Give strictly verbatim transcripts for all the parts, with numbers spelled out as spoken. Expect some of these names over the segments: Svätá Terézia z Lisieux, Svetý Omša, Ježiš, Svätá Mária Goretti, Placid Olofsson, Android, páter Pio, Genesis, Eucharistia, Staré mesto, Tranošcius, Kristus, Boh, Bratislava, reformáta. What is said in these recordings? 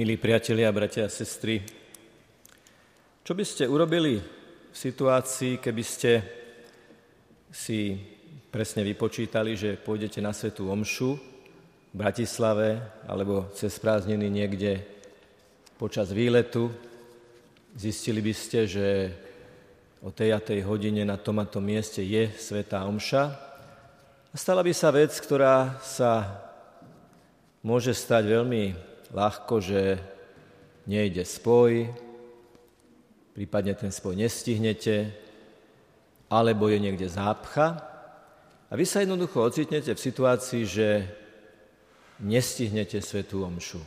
Milí priatelia, bratia a sestry, čo by ste urobili v situácii, keby ste si presne vypočítali, že pôjdete na Svetú Omšu v Bratislave alebo cez prázdniny niekde počas výletu? Zistili by ste, že o tej a tej hodine na tom a tom mieste je Svetá Omša a stala by sa vec, ktorá sa môže stať veľmi ľahko, že nejde spoj, prípadne ten spoj nestihnete, alebo je niekde zápcha a vy sa jednoducho ocitnete v situácii, že nestihnete Svetú Omšu.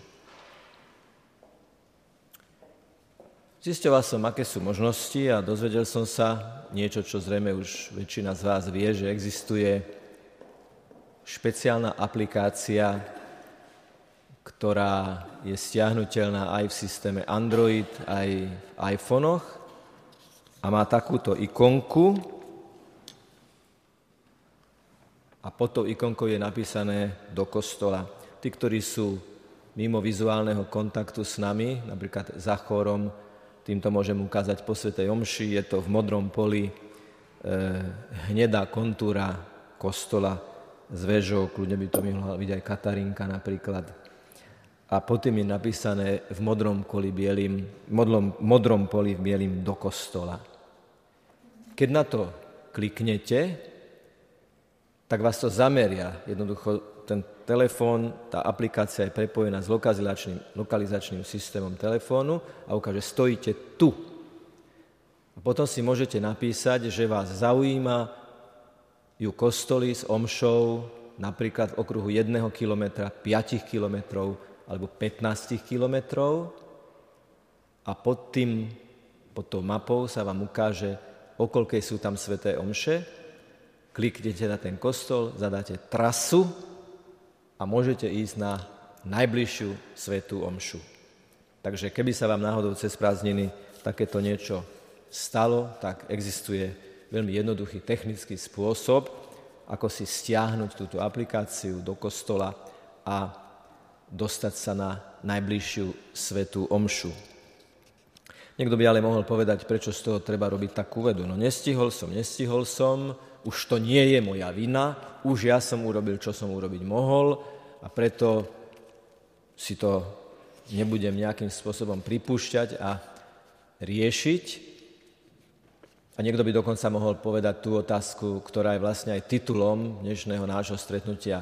Zisťoval som, aké sú možnosti a dozvedel som sa niečo, čo zrejme už väčšina z vás vie, že existuje špeciálna aplikácia, ktorá je stiahnuteľná aj v systéme Android, aj v iPhonech a má takúto ikonku a pod tou ikonkou je napísané do kostola. Tí, ktorí sú mimo vizuálneho kontaktu s nami, napríklad za chórom, týmto môžem ukázať po Svätej Omši, je to v modrom poli e, hnedá kontúra kostola s vežou, kľudne by to mohla byť aj Katarínka napríklad. A potom je napísané v modrom, koli bielým, modlom, modrom poli v bielým do kostola. Keď na to kliknete, tak vás to zameria. Jednoducho ten telefón, tá aplikácia je prepojená s lokalizačným, lokalizačným systémom telefónu a ukáže, stojíte tu. A potom si môžete napísať, že vás zaujíma ju kostoly s omšou napríklad v okruhu jedného kilometra, piatich kilometrov, alebo pätnástich kilometrov a pod tým, pod tou mapou sa vám ukáže, o koľkej sú tam sväté omše. Kliknete na ten kostol, zadáte trasu a môžete ísť na najbližšiu svätú omšu. Takže keby sa vám náhodou cez prázdniny takéto niečo stalo, tak existuje veľmi jednoduchý technický spôsob, ako si stiahnuť túto aplikáciu do kostola a dostať sa na najbližšiu svätú omšu. Niekto by ale mohol povedať, prečo z toho treba robiť takú vedu. No nestihol som, nestihol som, už to nie je moja vina, už ja som urobil, čo som urobiť mohol a preto si to nebudem nejakým spôsobom pripúšťať a riešiť. A niekto by dokonca mohol povedať tú otázku, ktorá je vlastne aj titulom dnešného nášho stretnutia.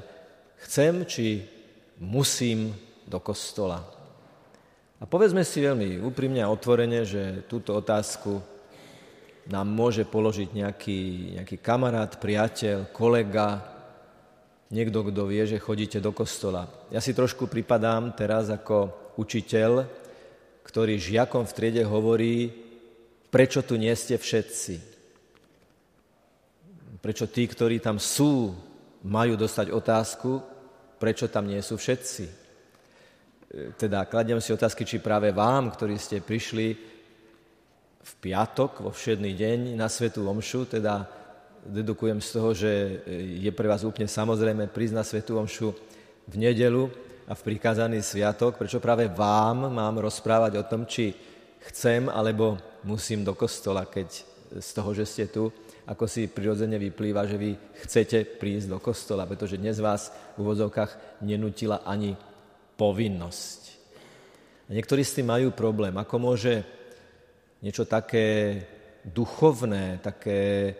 Chcem, či musím do kostola. A povedzme si veľmi úprimne a otvorene, že túto otázku nám môže položiť nejaký, nejaký kamarát, priateľ, kolega, niekto, kto vie, že chodíte do kostola. Ja si trošku pripadám teraz ako učiteľ, ktorý žiakom v triede hovorí, prečo tu nie ste všetci. Prečo tí, ktorí tam sú, majú dostať otázku, prečo tam nie sú všetci. Teda kladiem si otázky, či práve vám, ktorí ste prišli v piatok, vo všedný deň na Svätú Omšu, teda dedukujem z toho, že je pre vás úplne samozrejme prísť na Svätú Omšu v nedeľu a v prikázaný sviatok, prečo práve vám mám rozprávať o tom, či chcem alebo musím do kostola, keď z toho, že ste tu, ako si prirodzene vyplýva, že vy chcete prísť do kostola, pretože dnes vás v úvodzovkách nenútila ani povinnosť. A niektorí s tým majú problém. Ako môže niečo také duchovné, také,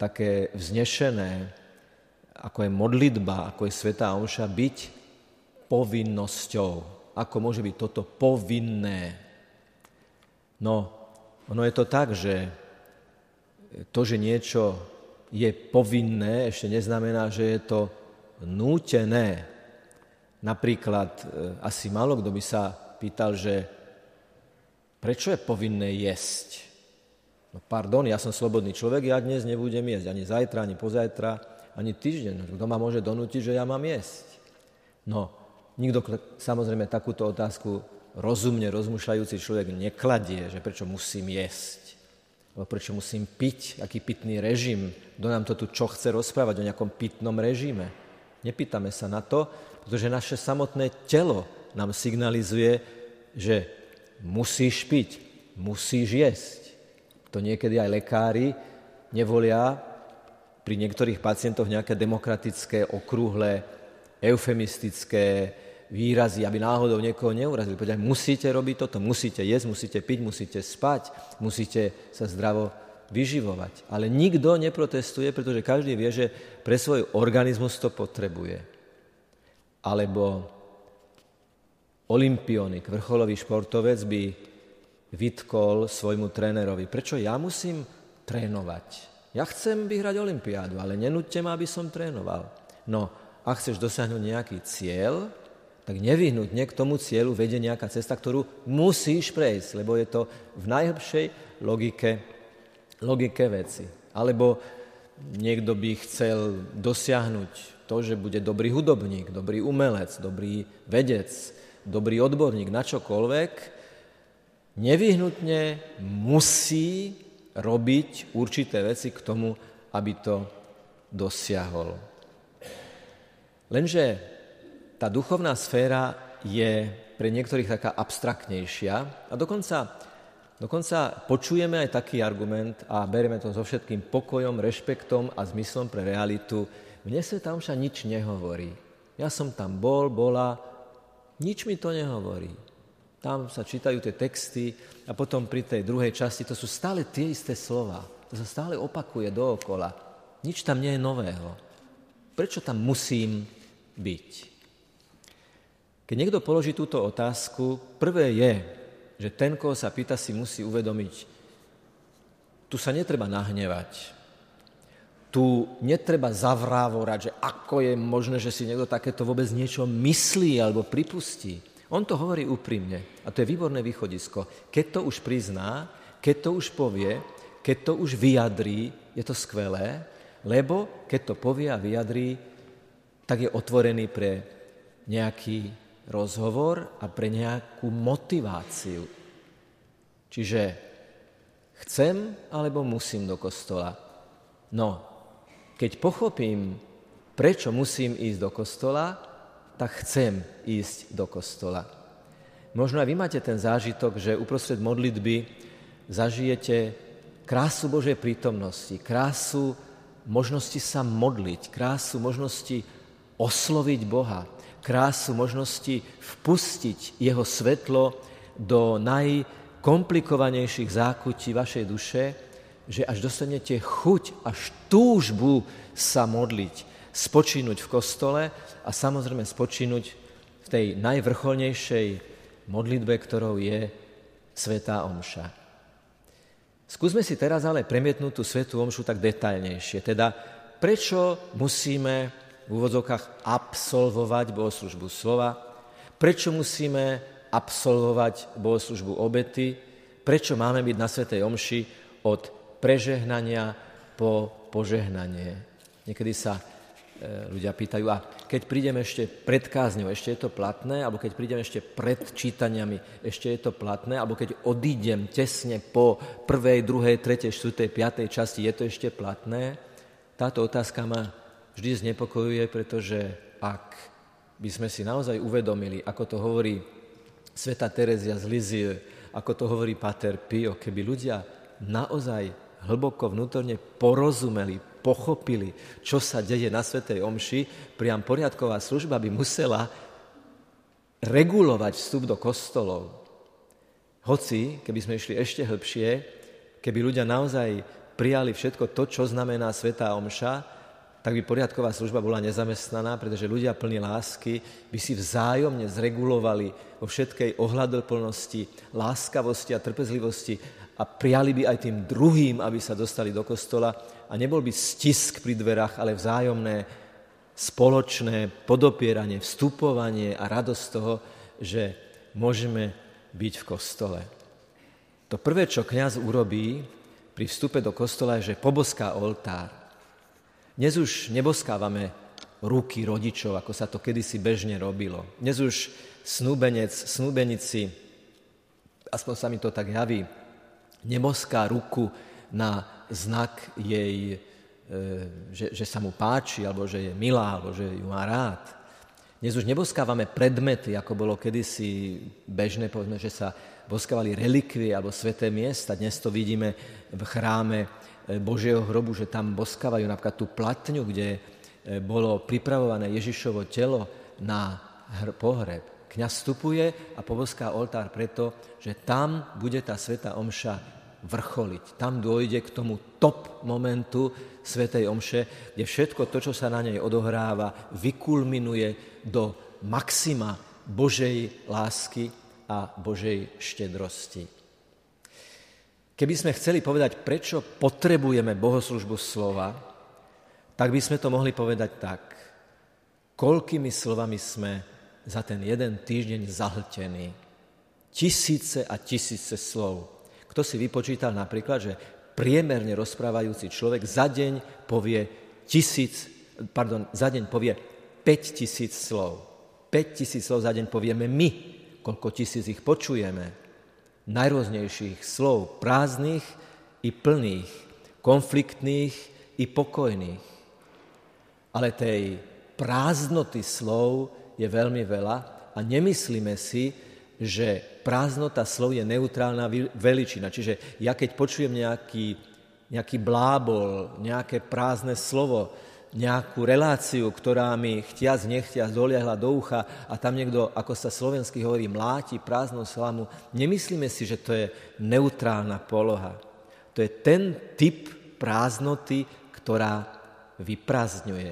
také vznešené, ako je modlitba, ako je Svätá Omša, byť povinnosťou? Ako môže byť toto povinné? No, ono je to tak, že to, že niečo je povinné, ešte neznamená, že je to nútené. Napríklad, asi málo kto by sa pýtal, že prečo je povinné jesť? No pardon, ja som slobodný človek, ja dnes nebudem jesť, ani zajtra, ani pozajtra, ani týždeň. Kto ma môže donútiť, že ja mám jesť? No, nikto samozrejme takúto otázku rozumne rozmýšľajúci človek nekladie, že prečo musím jesť. Prečo musím piť, aký pitný režim, kto nám to tu čo chce rozprávať o nejakom pitnom režime. Nepýtame sa na to, pretože naše samotné telo nám signalizuje, že musíš piť, musíš jesť. To niekedy aj lekári nevolia pri niektorých pacientoch nejaké demokratické, okrúhle, eufemistické výrazy, aby náhodou niekoho neurazili. Povedali, musíte robiť toto, musíte jesť, musíte piť, musíte spať, musíte sa zdravo vyživovať. Ale nikto neprotestuje, pretože každý vie, že pre svoj organizmus to potrebuje. Alebo olympionik, vrcholový športovec by vytkol svojmu trénerovi. Prečo ja musím trénovať? Ja chcem vyhrať olympiádu, ale nenúďte ma, aby som trénoval. No, ak chceš dosiahnuť nejaký cieľ, tak nevyhnutne k tomu cieľu vedie nejaká cesta, ktorú musíš prejsť, lebo je to v najhlbšej logike, logike veci. Alebo niekto by chcel dosiahnuť to, že bude dobrý hudobník, dobrý umelec, dobrý vedec, dobrý odborník na čokoľvek, nevyhnutne musí robiť určité veci k tomu, aby to dosiahol. Lenže tá duchovná sféra je pre niektorých taká abstraktnejšia a dokonca, dokonca počujeme aj taký argument a berieme to so všetkým pokojom, rešpektom a zmyslom pre realitu. Mne Svätá Omša nič nehovorí. Ja som tam bol, bola, nič mi to nehovorí. Tam sa čítajú tie texty a potom pri tej druhej časti to sú stále tie isté slova. To sa stále opakuje dookola. Nič tam nie je nového. Prečo tam musím byť? Keď niekto položí túto otázku, prvé je, že ten, koho sa pýta, si musí uvedomiť, tu sa netreba nahnevať. Tu netreba zavrávorať, že ako je možné, že si niekto takéto vôbec niečo myslí alebo pripustí. On to hovorí úprimne a to je výborné východisko. Keď to už prizná, keď to už povie, keď to už vyjadrí, je to skvelé, lebo keď to povie a vyjadrí, tak je otvorený pre nejaký rozhovor a pre nejakú motiváciu. Čiže chcem alebo musím do kostola. No, keď pochopím, prečo musím ísť do kostola, tak chcem ísť do kostola. Možno aj vy máte ten zážitok, že uprostred modlitby zažijete krásu Božej prítomnosti, krásu možnosti sa modliť, krásu možnosti osloviť Boha, krásu možnosti vpustiť Jeho svetlo do najkomplikovanejších zákutí vašej duše, že až dostanete chuť, až túžbu sa modliť, spočinúť v kostole a samozrejme spočinúť v tej najvrcholnejšej modlitbe, ktorou je Svätá Omša. Skúsme si teraz ale premietnúť tú Svätú Omšu tak detailnejšie. Teda, prečo musíme v úvodzovkách absolvovať bohoslužbu slova? Prečo musíme absolvovať bohoslužbu obety? Prečo máme byť na Svätej Omši od prežehnania po požehnanie? Niekedy sa ľudia pýtajú, a keď prídem ešte pred kázňou, ešte je to platné, alebo keď prídem ešte pred čítaniami, ešte je to platné, alebo keď odídem tesne po prvej, druhej, tretej, štvrtej, piatej časti, je to ešte platné? Táto otázka ma vždy znepokojuje, pretože ak by sme si naozaj uvedomili, ako to hovorí Svätá Terézia z Lisieux, ako to hovorí páter Pio, keby ľudia naozaj hlboko vnútorne porozumeli, pochopili, čo sa deje na Svätej Omši, priam poriadková služba by musela regulovať vstup do kostolov. Hoci, keby sme išli ešte hlbšie, keby ľudia naozaj prijali všetko to, čo znamená Svätá Omša, tak by poriadková služba bola nezamestnaná, pretože ľudia plní lásky by si vzájomne zregulovali vo všetkej ohľadoplnosti, láskavosti a trpezlivosti a prijali by aj tým druhým, aby sa dostali do kostola a nebol by stisk pri dverách, ale vzájomné, spoločné podopieranie, vstupovanie a radosť toho, že môžeme byť v kostole. To prvé, čo kňaz urobí pri vstupe do kostola, je, že poboská oltár. Dnes už neboskávame ruky rodičov, ako sa to kedysi bežne robilo. Dnes už snúbenec, snúbenici, aspoň sa mi to tak javí, neboská ruku na znak jej, že, že sa mu páči, alebo že je milá, alebo že ju má rád. Dnes už neboskávame predmety, ako bolo kedysi bežné, povedzme, že sa boskávali relikvie alebo sväté miesta. Dnes to vidíme v chráme Božieho hrobu, že tam boskávajú napríklad tú platňu, kde bolo pripravované Ježišovo telo na pohreb. Kňaz vstupuje a poboská oltár preto, že tam bude tá svätá omša vrcholiť. Tam dôjde k tomu top momentu svätej omše, kde všetko to, čo sa na nej odohráva, vykulminuje do maxima Božej lásky a Božej štedrosti. Keby sme chceli povedať, prečo potrebujeme bohoslužbu slova, tak by sme to mohli povedať tak. Koľkými slovami sme za ten jeden týždeň zahltení? Tisíce a tisíce slov. Kto si vypočítal napríklad, že priemerne rozprávajúci človek za deň povie tisíc, pardon, za deň povie päťtisíc slov. päťtisíc slov za deň povieme my, koľko tisíc ich počujeme. Najrôznejších slov, prázdnych i plných, konfliktných i pokojných. Ale tej prázdnoty slov je veľmi veľa a nemyslíme si, že prázdnota slov je neutrálna veličina. Čiže ja keď počujem nejaký, nejaký blábol, nejaké prázdne slovo, nejakú reláciu, ktorá mi chtiac, nechtiac doliahla do ucha a tam niekto, ako sa slovensky hovorí, mláti prázdnu slamu, nemyslíme si, že to je neutrálna poloha. To je ten typ prázdnoty, ktorá vyprázdňuje.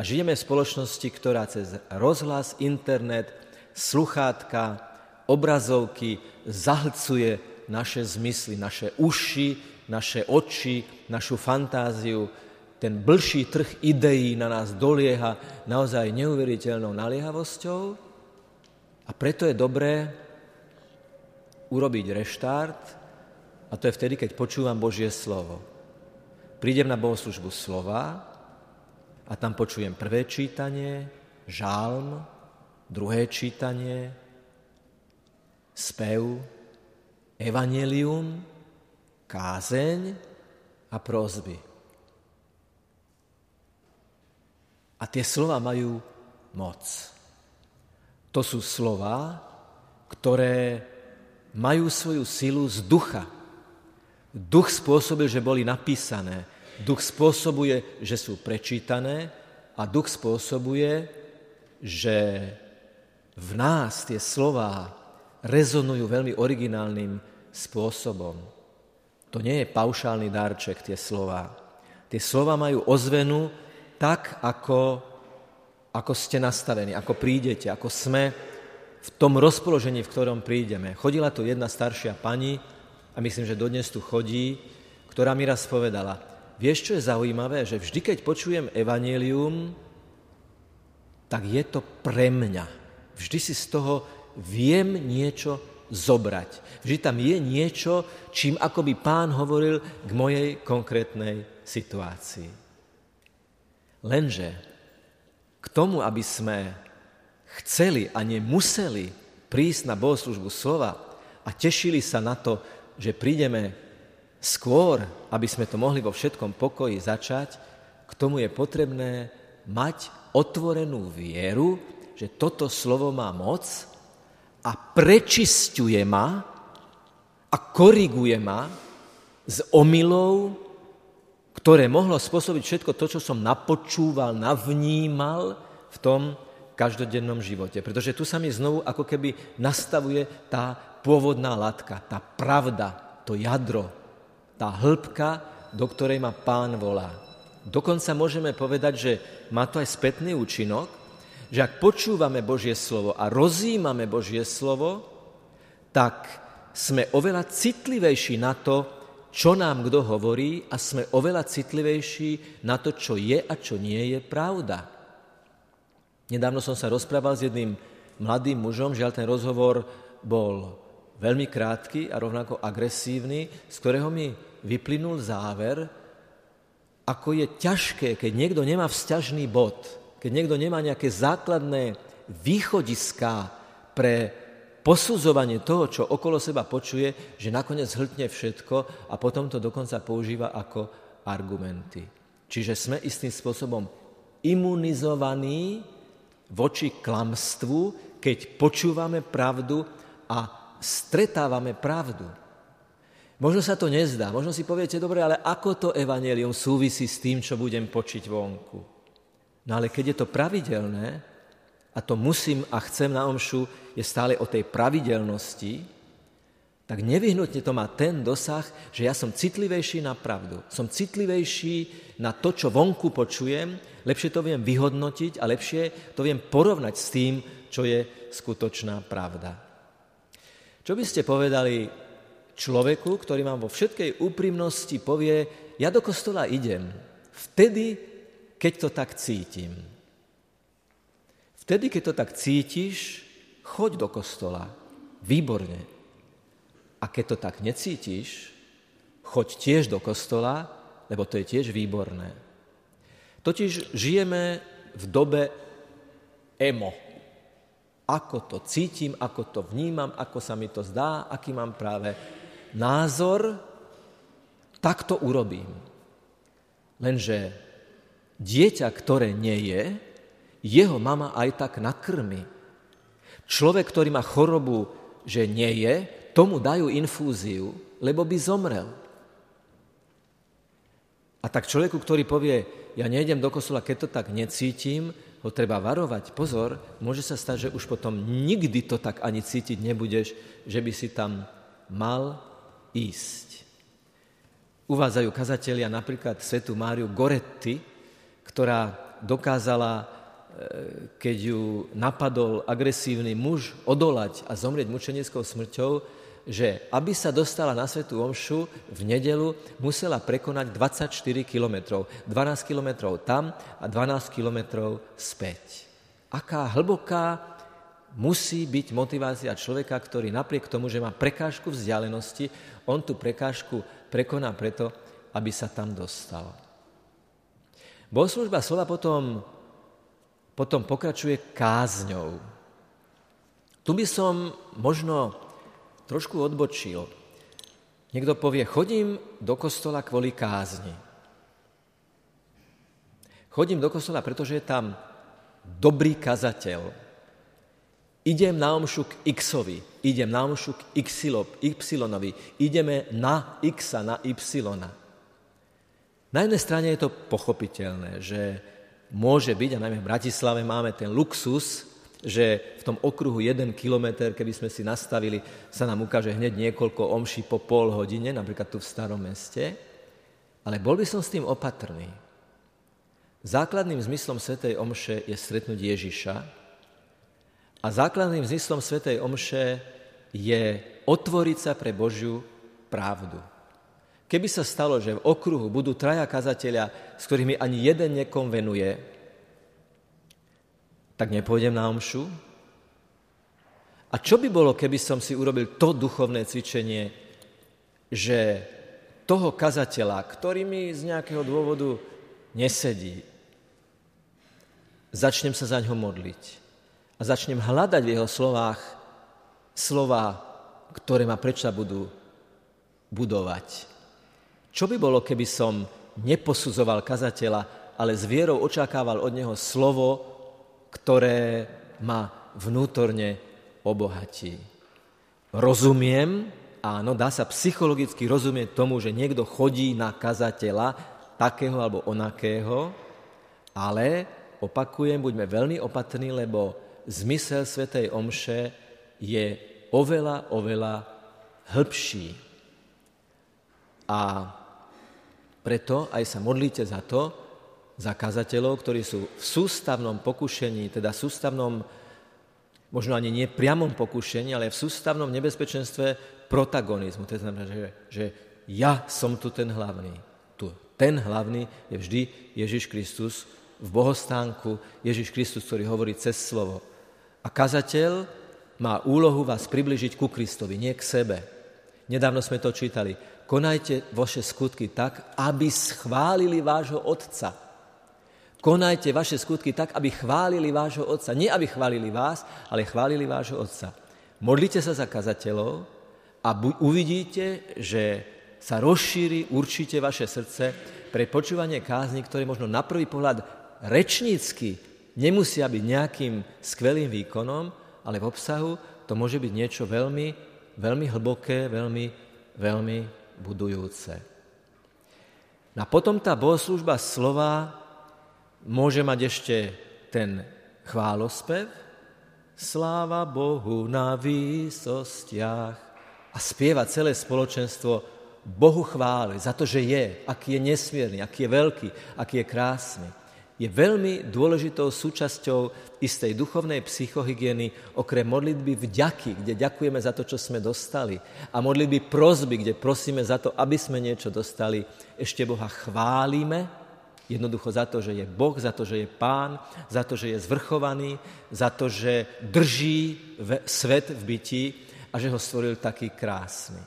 A žijeme v spoločnosti, ktorá cez rozhlas, internet, sluchátka, obrazovky zahlcuje naše zmysly, naše uši, naše oči, našu fantáziu. Ten blší trh ideí na nás dolieha naozaj neuveriteľnou naliehavosťou a preto je dobré urobiť reštart a to je vtedy, keď počúvam Božie slovo. Prídem na bohoslužbu slova a tam počujem prvé čítanie, žalm, druhé čítanie, spev, evanjelium, kázeň a prosby. A tie slova majú moc. To sú slova, ktoré majú svoju silu z ducha. Duch spôsobuje, že boli napísané. Duch spôsobuje, že sú prečítané. A duch spôsobuje, že v nás tie slová rezonujú veľmi originálnym spôsobom. To nie je paušálny darček, tie slová. Tie slová majú ozvenu tak, ako, ako ste nastavení, ako prídete, ako sme v tom rozpoložení, v ktorom prídeme. Chodila tu jedna staršia pani, a myslím, že dodnes tu chodí, ktorá mi raz povedala, vieš, čo je zaujímavé, že vždy, keď počujem evanjelium, tak je to pre mňa. Vždy si z toho viem niečo zobrať. Vždy tam je niečo, čím akoby Pán hovoril k mojej konkrétnej situácii. Lenže k tomu, aby sme chceli a nemuseli prísť na bohoslužbu slova a tešili sa na to, že prídeme skôr, aby sme to mohli vo všetkom pokoji začať, k tomu je potrebné mať otvorenú vieru, že toto slovo má moc a prečisťuje ma a koriguje ma z omylov, ktoré mohlo spôsobiť všetko to, čo som napočúval, navnímal v tom každodennom živote. Pretože tu sa mi znovu ako keby nastavuje tá pôvodná latka, tá pravda, to jadro, tá hĺbka, do ktorej ma Pán volá. Dokonca môžeme povedať, že má to aj spätný účinok, že ak počúvame Božie slovo a rozjímame Božie slovo, tak sme oveľa citlivejší na to, čo nám kto hovorí a sme oveľa citlivejší na to, čo je a čo nie je pravda. Nedávno som sa rozprával s jedným mladým mužom, žiaľ ten rozhovor bol veľmi krátky a rovnako agresívny, z ktorého mi vyplynul záver, ako je ťažké, keď niekto nemá vzťažný bod, keď niekto nemá nejaké základné východiská pre posudzovanie toho, čo okolo seba počuje, že nakoniec zhltne všetko a potom to dokonca používa ako argumenty. Čiže sme istým spôsobom imunizovaní voči klamstvu, keď počúvame pravdu a stretávame pravdu. Možno sa to nezdá, možno si poviete, dobre, ale ako to evanjelium súvisí s tým, čo budem počiť vonku? No ale keď je to pravidelné, a to musím a chcem na omšu, je stále o tej pravidelnosti, tak nevyhnutne to má ten dosah, že ja som citlivejší na pravdu. Som citlivejší na to, čo vonku počujem, lepšie to viem vyhodnotiť a lepšie to viem porovnať s tým, čo je skutočná pravda. Čo by ste povedali človeku, ktorý vám vo všetkej úprimnosti povie, ja do kostola idem vtedy, keď to tak cítim. Vtedy, keď to tak cítiš, choď do kostola. Výborne. A keď to tak necítiš, choď tiež do kostola, lebo to je tiež výborné. Totiž žijeme v dobe emo. Ako to cítim, ako to vnímam, ako sa mi to zdá, aký mám práve názor, tak to urobím. Lenže dieťa, ktoré nie je, jeho mama aj tak nakrmi. Človek, ktorý má chorobu, že nie je, tomu dajú infúziu, lebo by zomrel. A tak človeku, ktorý povie, ja nejdem do kostola, keď to tak necítim, ho treba varovať. Pozor, môže sa stať, že už potom nikdy to tak ani cítiť nebudeš, že by si tam mal ísť. Uvádzajú kazatelia napríklad Svätú Máriu Goretti, ktorá dokázala, keď ju napadol agresívny muž, odolať a zomrieť mučenickou smrťou, že aby sa dostala na Svätú omšu v nedelu, musela prekonať dvadsaťštyri kilometrov. dvanásť kilometrov tam a dvanásť kilometrov späť. Aká hlboká musí byť motivácia človeka, ktorý napriek tomu, že má prekážku vzdialenosti, on tú prekážku prekoná preto, aby sa tam dostal. Bohoslužba slova potom, potom pokračuje kázňou. Tu by som možno trošku odbočil. Niekto povie, chodím do kostola kvôli kázni. Chodím do kostola, pretože je tam dobrý kazateľ. Idem na omšu k X-ovi, idem na omšu k Y-ovi, ideme na X-a, na Y-a. Na jednej strane je to pochopiteľné, že môže byť, a najmä v Bratislave máme ten luxus, že v tom okruhu jeden kilometr, keby sme si nastavili, sa nám ukáže hneď niekoľko omší po pol hodine, napríklad tu v Starom meste. Ale bol by som s tým opatrný. Základným zmyslom Svätej omše je stretnúť Ježiša a základným zmyslom Svätej omše je otvoriť sa pre Božiu pravdu. Keby sa stalo, že v okruhu budú traja kazatelia, s ktorými ani jeden nekonvenuje, tak nepôjdem na omšu? A čo by bolo, keby som si urobil to duchovné cvičenie, že toho kazateľa, ktorý mi z nejakého dôvodu nesedí, začnem sa zaňho modliť a začnem hľadať v jeho slovách slová, ktoré ma prečo budú budovať. Čo by bolo, keby som neposudzoval kazateľa, ale s vierou očakával od neho slovo, ktoré ma vnútorne obohatí. Rozumiem, áno, dá sa psychologicky rozumieť tomu, že niekto chodí na kazateľa takého alebo onakého, ale opakujem, buďme veľmi opatrní, lebo zmysel Svätej omše je oveľa, oveľa hĺbší. A preto aj sa modlíte za to, za kazateľov, ktorí sú v sústavnom pokušení, teda sústavnom, možno ani nie priamom pokušení, ale v sústavnom nebezpečenstve protagonizmu. To znamená, že, že ja som tu ten hlavný. Tu. Ten hlavný je vždy Ježiš Kristus v bohostánku, Ježiš Kristus, ktorý hovorí cez slovo. A kazateľ má úlohu vás približiť ku Kristovi, nie k sebe. Nedávno sme to čítali. Konajte vaše skutky tak, aby schválili vášho Otca. Konajte vaše skutky tak, aby chválili vášho Otca. Nie, aby chválili vás, ale chválili vášho Otca. Modlite sa za kazateľov a bu- uvidíte, že sa rozšíri určite vaše srdce pre počúvanie kázni, ktoré možno na prvý pohľad rečnícky nemusia byť nejakým skvelým výkonom, ale v obsahu to môže byť niečo veľmi, veľmi hlboké, veľmi, veľmi budujúce. A potom tá bohoslúžba slova môže mať ešte ten chválospev, sláva Bohu na výsostiach, a spieva celé spoločenstvo Bohu chvály za to, že je, aký je nesmierny, aký je veľký, aký je krásny. Je veľmi dôležitou súčasťou istej duchovnej psychohygieny, okrem modlitby vďaky, kde ďakujeme za to, čo sme dostali, a modlitby prosby, kde prosíme za to, aby sme niečo dostali. Ešte Boha chválime, jednoducho za to, že je Boh, za to, že je Pán, za to, že je zvrchovaný, za to, že drží svet v bytí a že ho stvoril taký krásny.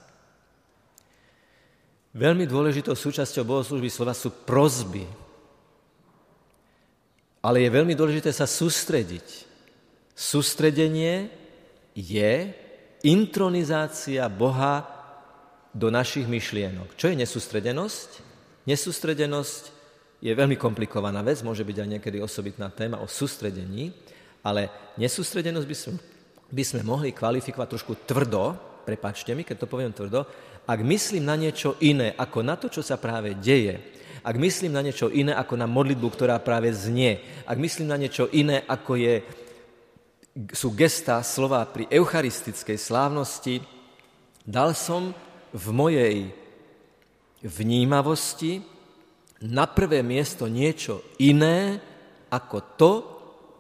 Veľmi dôležitou súčasťou bohoslúžby slova sú prosby, ale je veľmi dôležité sa sústrediť. Sústredenie je intronizácia Boha do našich myšlienok. Čo je nesústredenosť? Nesústredenosť je veľmi komplikovaná vec, môže byť aj niekedy osobitná téma o sústredení, ale nesústredenosť by sme, by sme mohli kvalifikovať trošku tvrdo, prepáčte mi, keď to poviem tvrdo, ak myslím na niečo iné, ako na to, čo sa práve deje, ak myslím na niečo iné, ako na modlitbu, ktorá práve znie, ak myslím na niečo iné, ako je, sú gestá, slova pri eucharistickej slávnosti, dal som v mojej vnímavosti na prvé miesto niečo iné, ako to,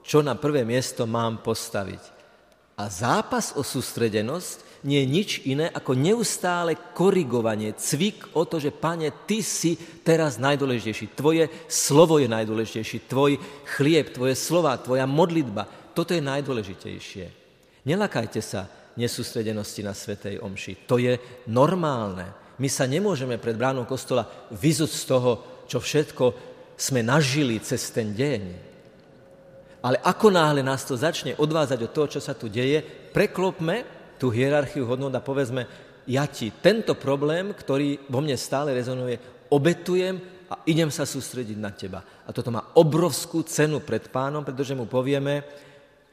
čo na prvé miesto mám postaviť. A zápas o sústredenosť nie je nič iné ako neustále korigovanie, cvik o to, že Pane, Ty si teraz najdôležitejší, Tvoje slovo je najdôležitejší, Tvoj chlieb, Tvoje slova, Tvoja modlitba, toto je najdôležitejšie. Nelakajte sa nesústredenosti na Svätej omši, to je normálne. My sa nemôžeme pred bránou kostola vyzuť z toho, čo všetko sme nažili cez ten deň. Ale ako náhle nás to začne odvázať od toho, čo sa tu deje, preklopme tú hierarchiu hodnot a povedzme, ja ti tento problém, ktorý vo mne stále rezonuje, obetujem a idem sa sústrediť na teba. A toto má obrovskú cenu pred Pánom, pretože mu povieme,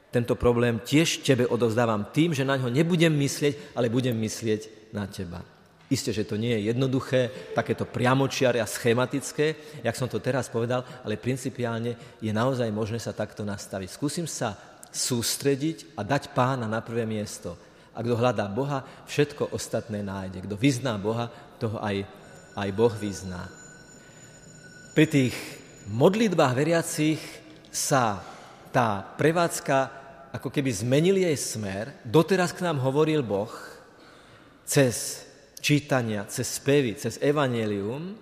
tento problém tiež tebe odovzdávam tým, že na ňo nebudem myslieť, ale budem myslieť na teba. Isté, že to nie je jednoduché, takéto priamočiare a schematické, jak som to teraz povedal, ale principiálne je naozaj možné sa takto nastaviť. Skúsim sa sústrediť a dať Pána na prvé miesto. A kto hľadá Boha, všetko ostatné nájde. Kto vyzná Boha, toho aj, aj Boh vyzná. Pri tých modlitbách veriacich sa tá prevádzka ako keby zmenil jej smer. Doteraz k nám hovoril Boh cez čítania, cez spevy, cez evanjelium,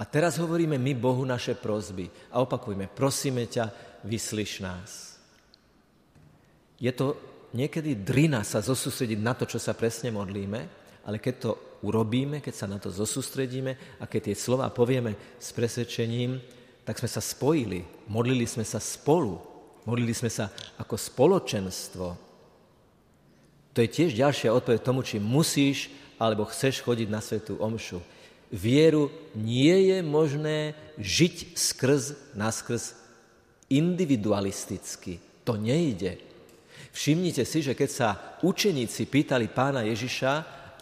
a teraz hovoríme my Bohu naše prosby a opakujme, prosíme ťa, vyslyš nás. Je to niekedy drina sa zosústrediť na to, čo sa presne modlíme, ale keď to urobíme, keď sa na to zosústredíme a keď tie slova povieme s presvedčením, tak sme sa spojili, modlili sme sa spolu, modlili sme sa ako spoločenstvo. To je tiež ďalšia odpoveď tomu, či musíš alebo chceš chodiť na Svätú omšu. Vieru nie je možné žiť skrz naskrz individualisticky. To nejde. Všimnite si, že keď sa učeníci pýtali Pána Ježiša,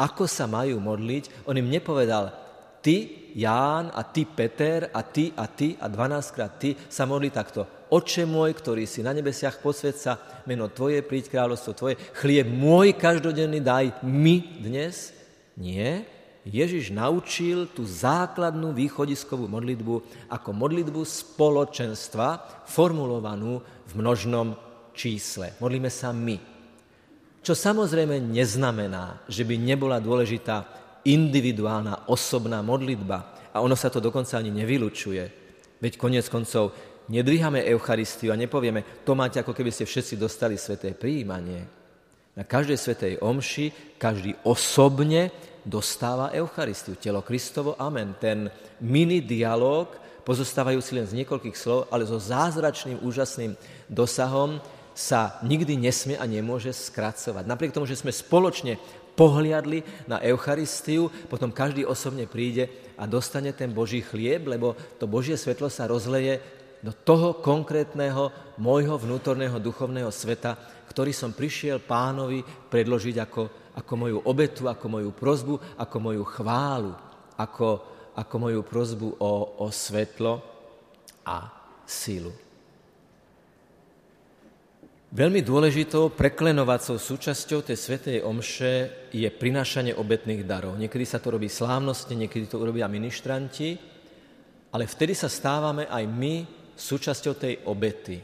ako sa majú modliť, on im nepovedal, ty, Ján, a ty, Peter, a ty, a ty, a dvanásťkrát ty sa modli takto. Oče môj, ktorý si na nebesiach, posväť sa meno Tvoje, príď kráľovstvo Tvoje, chlieb môj každodenný daj mi dnes. Nie, Ježiš naučil tú základnú východiskovú modlitbu ako modlitbu spoločenstva formulovanú v množnom čísle. Modlíme sa my. Čo samozrejme neznamená, že by nebola dôležitá individuálna osobná modlitba, a ono sa to dokonca ani nevylučuje. Veď koniec koncov nedvíhame Eucharistiu a nepovieme, to máte, ako keby ste všetci dostali sväté prijímanie. Na každej svätej omši každý osobne dostáva Eucharistiu. Telo Kristovo, amen. Ten mini dialóg, pozostávajúci len z niekoľkých slov, ale so zázračným, úžasným dosahom, sa nikdy nesmie a nemôže skracovať. Napriek tomu, že sme spoločne pohliadli na Eucharistiu, potom každý osobne príde a dostane ten Boží chlieb, lebo to Božie svetlo sa rozleje do toho konkrétneho môjho vnútorného duchovného sveta, ktorý som prišiel Pánovi predložiť ako, ako moju obetu, ako moju prosbu, ako moju chválu, ako, ako moju prosbu o, o svetlo a silu. Veľmi dôležitou preklenovacou súčasťou tej svätej omše je prinášanie obetných darov. Niekedy sa to robí slávnostne, niekedy to robia ministranti, ale vtedy sa stávame aj my súčasťou tej obety.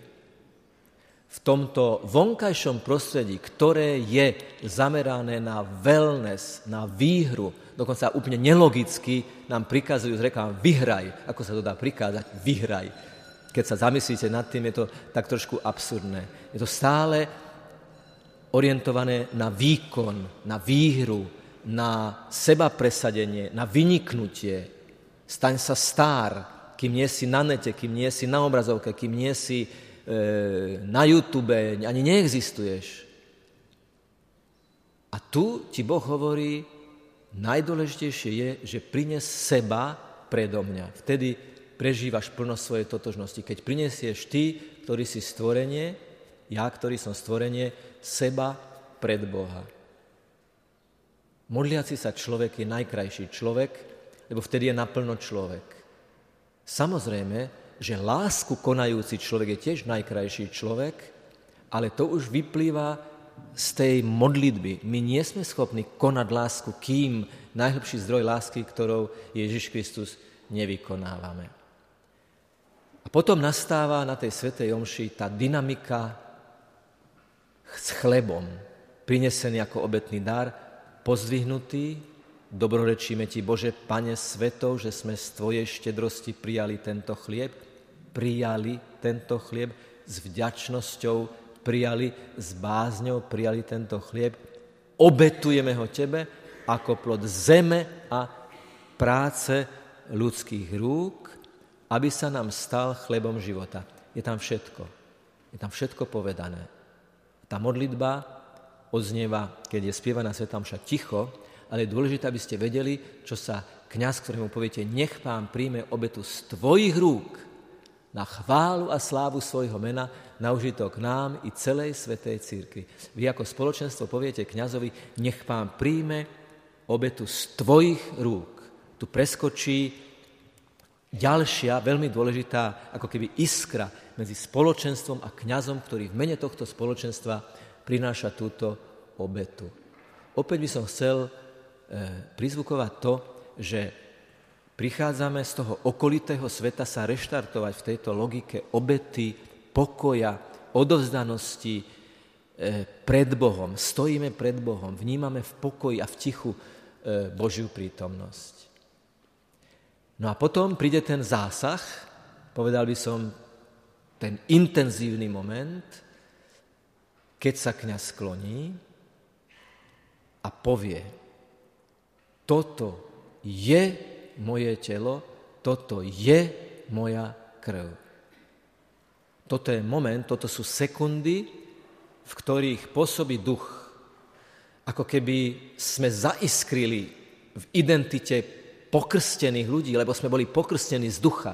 V tomto vonkajšom prostredí, ktoré je zamerané na wellness, na výhru, dokonca úplne nelogicky nám prikazujú, reklám vyhraj, ako sa to dá prikázať, vyhraj. Keď sa zamyslíte nad tým, je to tak trošku absurdné. Je to stále orientované na výkon, na výhru, na sebapresadenie, na vyniknutie. Staň sa star, kým nie si na nete, kým nie si na obrazovke, kým nie si e, na YouTube, ani neexistuješ. A tu ti Boh hovorí, najdôležitejšie je, že prines seba predo mňa. Vtedy prežívaš plno svojej totožnosti. Keď prinesieš ty, ktorý si stvorenie, ja, ktorý som stvorenie, seba pred Boha. Modliaci sa človek je najkrajší človek, lebo vtedy je naplno človek. Samozrejme, že lásku konajúci človek je tiež najkrajší človek, ale to už vyplýva z tej modlitby. My nie sme schopní konať lásku, kým najhlbší zdroj lásky, ktorou Ježiš Kristus, nevykonávame. A potom nastáva na tej svätej omši tá dynamika s chlebom, prinesený ako obetný dar, pozdvihnutý, dobrorečíme ti, Bože, Pane svetov, že sme z tvojej štedrosti prijali tento chlieb, prijali tento chlieb, s vďačnosťou prijali, s bázňou prijali tento chlieb, obetujeme ho tebe ako plod zeme a práce ľudských rúk, aby sa nám stal chlebom života. Je tam všetko. Je tam všetko povedané. Tá modlitba odznieva, keď je spievaná svätá omša ticho, ale je dôležité, aby ste vedeli, čo sa kňaz, ktorému poviete, nech Pán príjme obetu z tvojich rúk na chválu a slávu svojho mena, na užitok nám i celej svätej cirkvi. Vy ako spoločenstvo poviete kňazovi, nech Pán príjme obetu z tvojich rúk. Tu preskočí ďalšia, veľmi dôležitá, ako keby iskra medzi spoločenstvom a kňazom, ktorý v mene tohto spoločenstva prináša túto obetu. Opäť by som chcel e, prizvukovať to, že prichádzame z toho okolitého sveta sa reštartovať v tejto logike obety, pokoja, odovzdanosti e, pred Bohom. Stojíme pred Bohom, vnímame v pokoji a v tichu e, Božiu prítomnosť. No a potom príde ten zásah, povedal by som, ten intenzívny moment, keď sa kňaz skloní a povie, toto je moje telo, toto je moja krv. Toto je moment, toto sú sekundy, v ktorých pôsobí duch, ako keby sme zaiskrili v identite pokrstených ľudí, lebo sme boli pokrstení z ducha.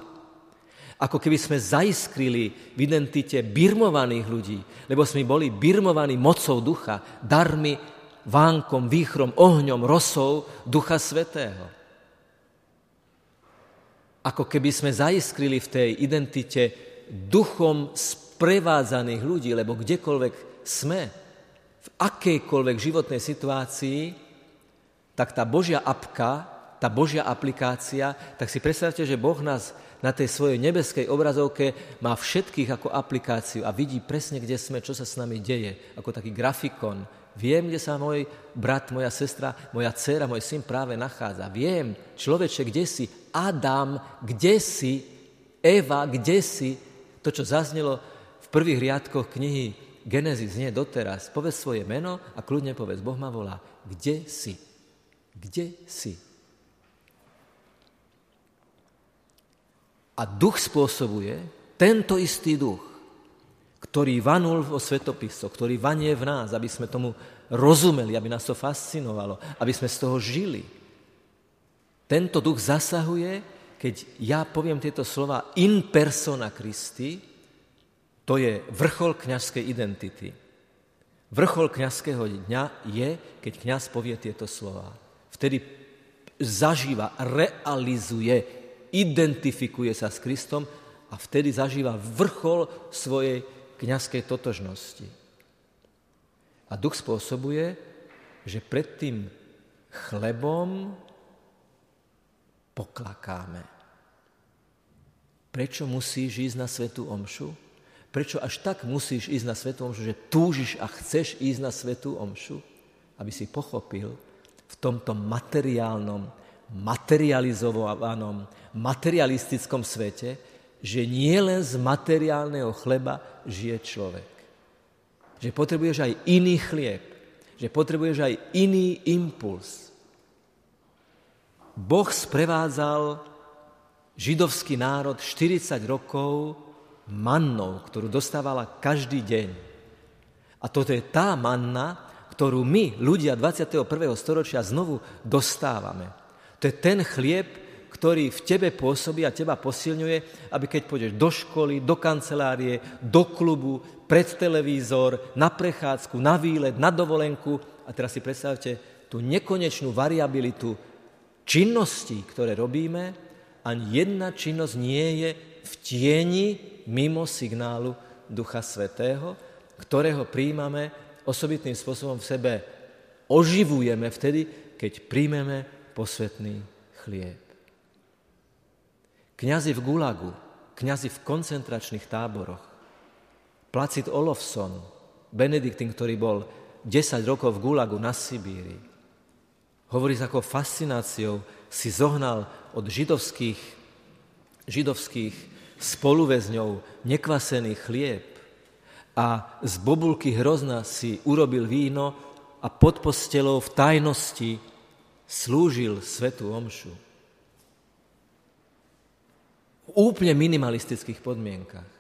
Ako keby sme zaiskrili v identite birmovaných ľudí, lebo sme boli birmovaní mocou ducha, darmi, vánkom, výchrom, ohňom, rosou Ducha Svätého. Ako keby sme zaiskrili v tej identite duchom sprevádzaných ľudí, lebo kdekoľvek sme, v akejkoľvek životnej situácii, tak tá Božia apka, tá Božia aplikácia, tak si predstavte, že Boh nás na tej svojej nebeskej obrazovke má všetkých ako aplikáciu a vidí presne, kde sme, čo sa s nami deje, ako taký grafikon. Viem, kde sa môj brat, moja sestra, moja dcéra, môj syn práve nachádza. Viem, človeče, kde si? Adam, kde si? Eva, kde si? To, čo zaznelo v prvých riadkoch knihy Genesis, nie doteraz. Povedz svoje meno a kľudne povedz, Boh ma volá, kde si? Kde si? A duch spôsobuje tento istý duch, ktorý vanul vo svetopisoch, ktorý vanie v nás, aby sme tomu rozumeli, aby nás to fascinovalo, aby sme z toho žili. Tento duch zasahuje keď ja poviem tieto slova in persona Christi, to je vrchol kňazskej identity. Vrchol kňazského dňa je, keď kňaz povie tieto slova. Vtedy zažíva, realizuje, identifikuje sa s Kristom a vtedy zažíva vrchol svojej kňazskej totožnosti. A duch spôsobuje, že pred tým chlebom poklakáme. Prečo musíš ísť na Svetú omšu? Prečo až tak musíš ísť na Svetú omšu, že túžiš a chceš ísť na Svetú omšu? Aby si pochopil v tomto materiálnom, materializovanom, materialistickom svete, že nie len z materiálneho chleba žije človek. Že potrebuješ aj iný chlieb, že potrebuješ aj iný impuls. Boh sprevádzal židovský národ štyridsať rokov mannou, ktorú dostávala každý deň. A toto je tá manna, ktorú my, ľudia dvadsiateho prvého storočia, znovu dostávame. To je ten chlieb, ktorý v tebe pôsobí a teba posilňuje, aby keď pôjdeš do školy, do kancelárie, do klubu, pred televízor, na prechádzku, na výlet, na dovolenku. A teraz si predstavte tú nekonečnú variabilitu činnosti, ktoré robíme, ani jedna činnosť nie je v tieni mimo signálu Ducha Svätého, ktorého príjmame osobitným spôsobom v sebe, oživujeme vtedy, keď príjmeme posvätný chlieb. Kňazi v gulagu, kňazi v koncentračných táboroch, Placid Olofsson, Benediktín, ktorý bol desať rokov v gulagu na Sibíri, hovorí, s akou fascináciou si zohnal od židovských, židovských spoluväzňov nekvasený chlieb a z bobulky hrozna si urobil víno a pod postelou v tajnosti slúžil Svätú omšu. V úplne minimalistických podmienkach.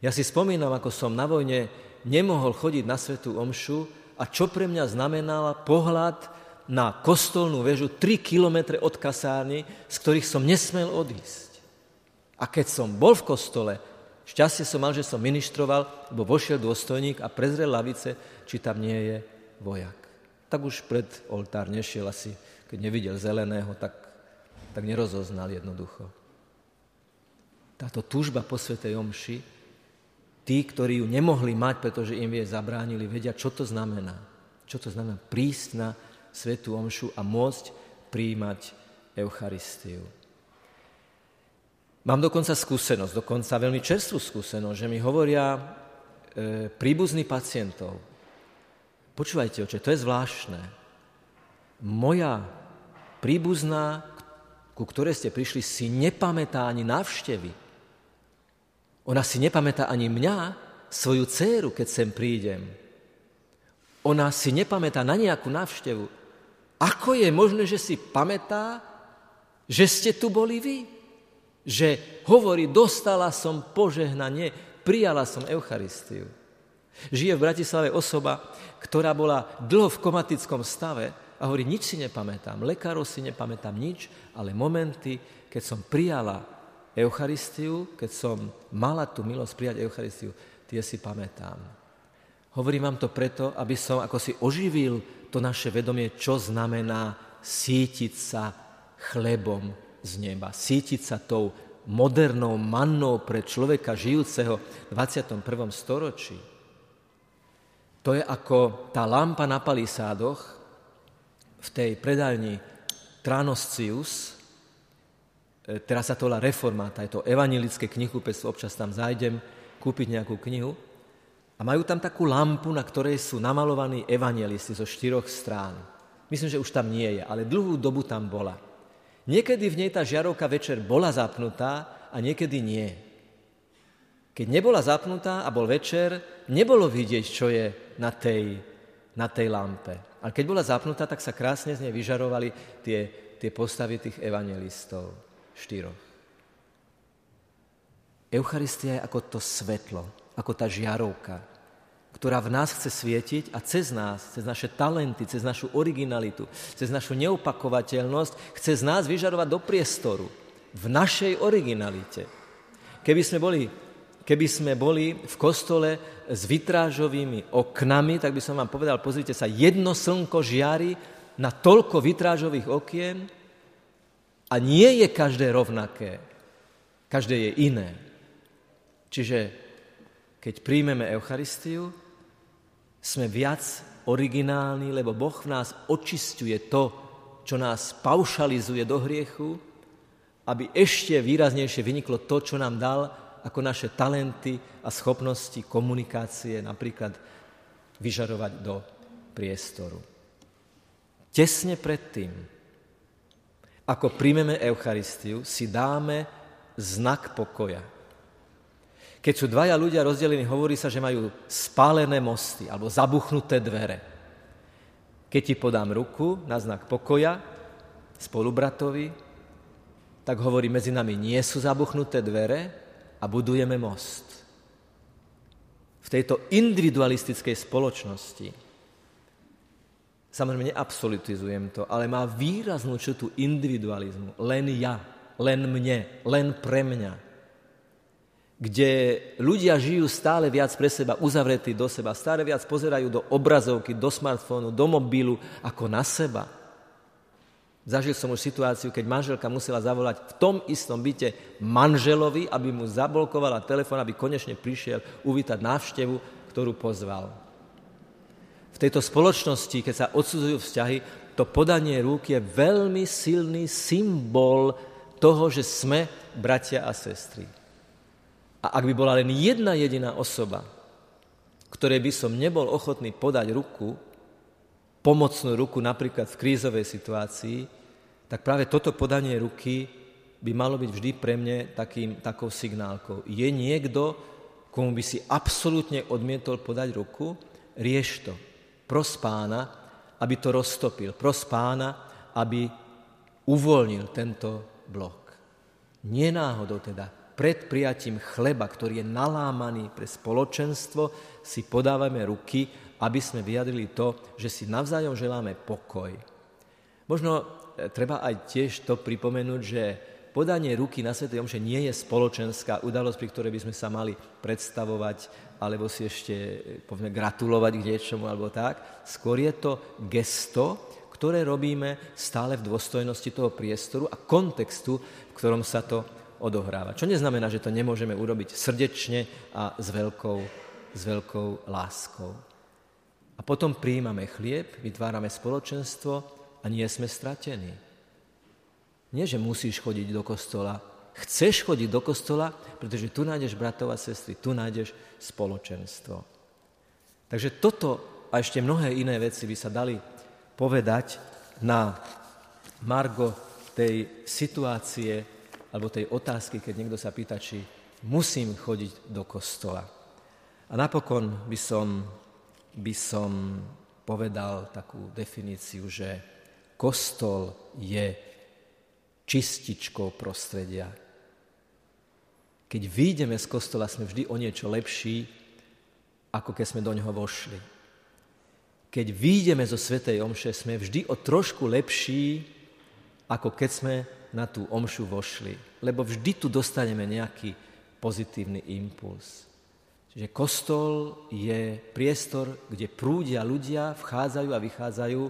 Ja si spomínam, ako som na vojne nemohol chodiť na Svätú omšu a čo pre mňa znamenala pohľad na kostolnú väžu tri kilometre od kasárny, z ktorých som nesmel odísť. A keď som bol v kostole, šťastie som mal, že som ministroval, lebo vošiel dôstojník a prezrel lavice, či tam nie je vojak. Tak už pred oltár nešiel asi, keď nevidel zeleného, tak, tak nerozoznal jednoducho. Táto túžba po Svätej omši, tí, ktorí ju nemohli mať, pretože im je zabránili, vedia, čo to znamená. Čo to znamená prísť na Svätú omšu a môcť prijímať Eucharistiu. Mám dokonca skúsenosť, dokonca veľmi čerstvú skúsenosť, že mi hovoria e, príbuzní pacientov. Počúvajte, oče, to je zvláštne. Moja príbuzná, ku ktorej ste prišli, si nepamätá ani návštevy. Ona si nepamätá ani mňa, svoju dcéru, keď sem prídem. Ona si nepamätá na nejakú návštevu. Ako je možné, že si pamätá, že ste tu boli vy? Že hovorí, dostala som požehnanie, prijala som Eucharistiu. Žije v Bratislave osoba, ktorá bola dlho v komatickom stave a hovorí, nič si nepamätám, lekárov si nepamätám nič, ale momenty, keď som prijala Eucharistiu, keď som mala tú milosť prijať Eucharistiu, tie si pamätám. Hovorím vám to preto, aby som ako si oživil to naše vedomie, čo znamená sítiť sa chlebom z neba. Sítiť sa tou modernou mannou pre človeka žijúceho v dvadsiatom prvom storočí. To je ako tá lampa na palisádoch v tej predajni Tranošcius. Teraz sa to volá reformáta, je to evanjelické knihkupectvo, občas tam zájdem kúpiť nejakú knihu. A majú tam takú lampu, na ktorej sú namalovaní evanjelisti zo štyroch strán. Myslím, že už tam nie je, ale dlhú dobu tam bola. Niekedy v nej tá žiarovka večer bola zapnutá a niekedy nie. Keď nebola zapnutá a bol večer, nebolo vidieť, čo je na tej, na tej lampe. Ale keď bola zapnutá, tak sa krásne z nej vyžarovali tie, tie postavy tých evanjelistov štyroch. Eucharistia je ako to svetlo, ako tá žiarovka, ktorá v nás chce svietiť a cez nás, cez naše talenty, cez našu originalitu, cez našu neopakovateľnosť chce z nás vyžarovať do priestoru. v našej originalite. Keby sme boli, keby sme boli v kostole s vitrážovými oknami, tak by som vám povedal, pozrite sa, jedno slnko žiari na toľko vitrážových okien a nie je každé rovnaké, každé je iné. Čiže keď príjmeme Eucharistiu, sme viac originálni, lebo Boh v nás očisťuje to, čo nás paušalizuje do hriechu, aby ešte výraznejšie vyniklo to, čo nám dal ako naše talenty a schopnosti komunikácie, napríklad vyžarovať do priestoru. Tesne predtým, ako príjmeme Eucharistiu, si dáme znak pokoja. Keď sú dvaja ľudia rozdelení, hovorí sa, že majú spálené mosty alebo zabuchnuté dvere. Keď ti podám ruku na znak pokoja spolubratovi, tak hovorí, medzi nami nie sú zabuchnuté dvere a budujeme most. V tejto individualistickej spoločnosti, samozrejme, neabsolutizujem to, ale má výraznú črtu individualizmu. Len ja, len mne, len pre mňa. Kde ľudia žijú stále viac pre seba, uzavretí do seba, stále viac pozerajú do obrazovky, do smartfónu, do mobilu, ako na seba. Zažil som už situáciu, keď manželka musela zavolať v tom istom byte manželovi, aby mu zablokovala telefón, aby konečne prišiel uvítať návštevu, ktorú pozval. V tejto spoločnosti, keď sa odsudzujú vzťahy, to podanie rúk je veľmi silný symbol toho, že sme bratia a sestry. A ak by bola len jedna jediná osoba, ktorej by som nebol ochotný podať ruku, pomocnú ruku napríklad v krízovej situácii, tak práve toto podanie ruky by malo byť vždy pre mňa takým, takou signálkou. Je niekto, komu by si absolútne odmietol podať ruku? Rieš to. Pros Pána, aby to roztopil. Pros Pána, aby uvoľnil tento blok. Nie náhodou teda, pred prijatím chleba, ktorý je nalámaný pre spoločenstvo, si podávame ruky, aby sme vyjadrili to, že si navzájom želáme pokoj. Možno treba aj tiež to pripomenúť, že podanie ruky na Svätej Omše nie je spoločenská udalosť, pri ktorej by sme sa mali predstavovať alebo si ešte poviem, gratulovať k niečomu, alebo tak. Skôr je to gesto, ktoré robíme stále v dôstojnosti toho priestoru a kontextu, v ktorom sa to odohráva. Čo neznamená, že to nemôžeme urobiť srdečne a s veľkou, s veľkou láskou. A potom prijímame chlieb, vytvárame spoločenstvo a nie sme stratení. Nie, že musíš chodiť do kostola. Chceš chodiť do kostola, pretože tu nájdeš bratov a sestry, tu nájdeš spoločenstvo. Takže toto a ešte mnohé iné veci by sa dali povedať na margo tej situácie alebo tej otázky, keď niekto sa pýta, či musím chodiť do kostola. A napokon by som, by som povedal takú definíciu, že kostol je čističkou prostredia. Keď výjdeme z kostola, sme vždy o niečo lepší, ako keď sme do ňoho vošli. Keď výjdeme zo Svätej Omše, sme vždy o trošku lepší, ako keď sme na tú omšu vošli. Lebo vždy tu dostaneme nejaký pozitívny impuls. Čiže kostol je priestor, kde prúdia ľudia, vchádzajú a vychádzajú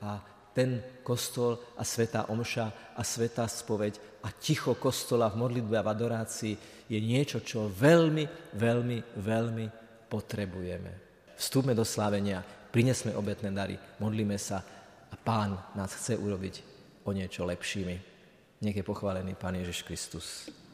a ten kostol a Svätá Omša a Svätá spoveď a ticho kostola v modlitbe a v adorácii je niečo, čo veľmi, veľmi, veľmi potrebujeme. Vstúpme do slávenia, prinesme obetné dary, modlíme sa a Pán nás chce urobiť o niečo lepšími. Nech je pochválený Pán Ježiš Kristus.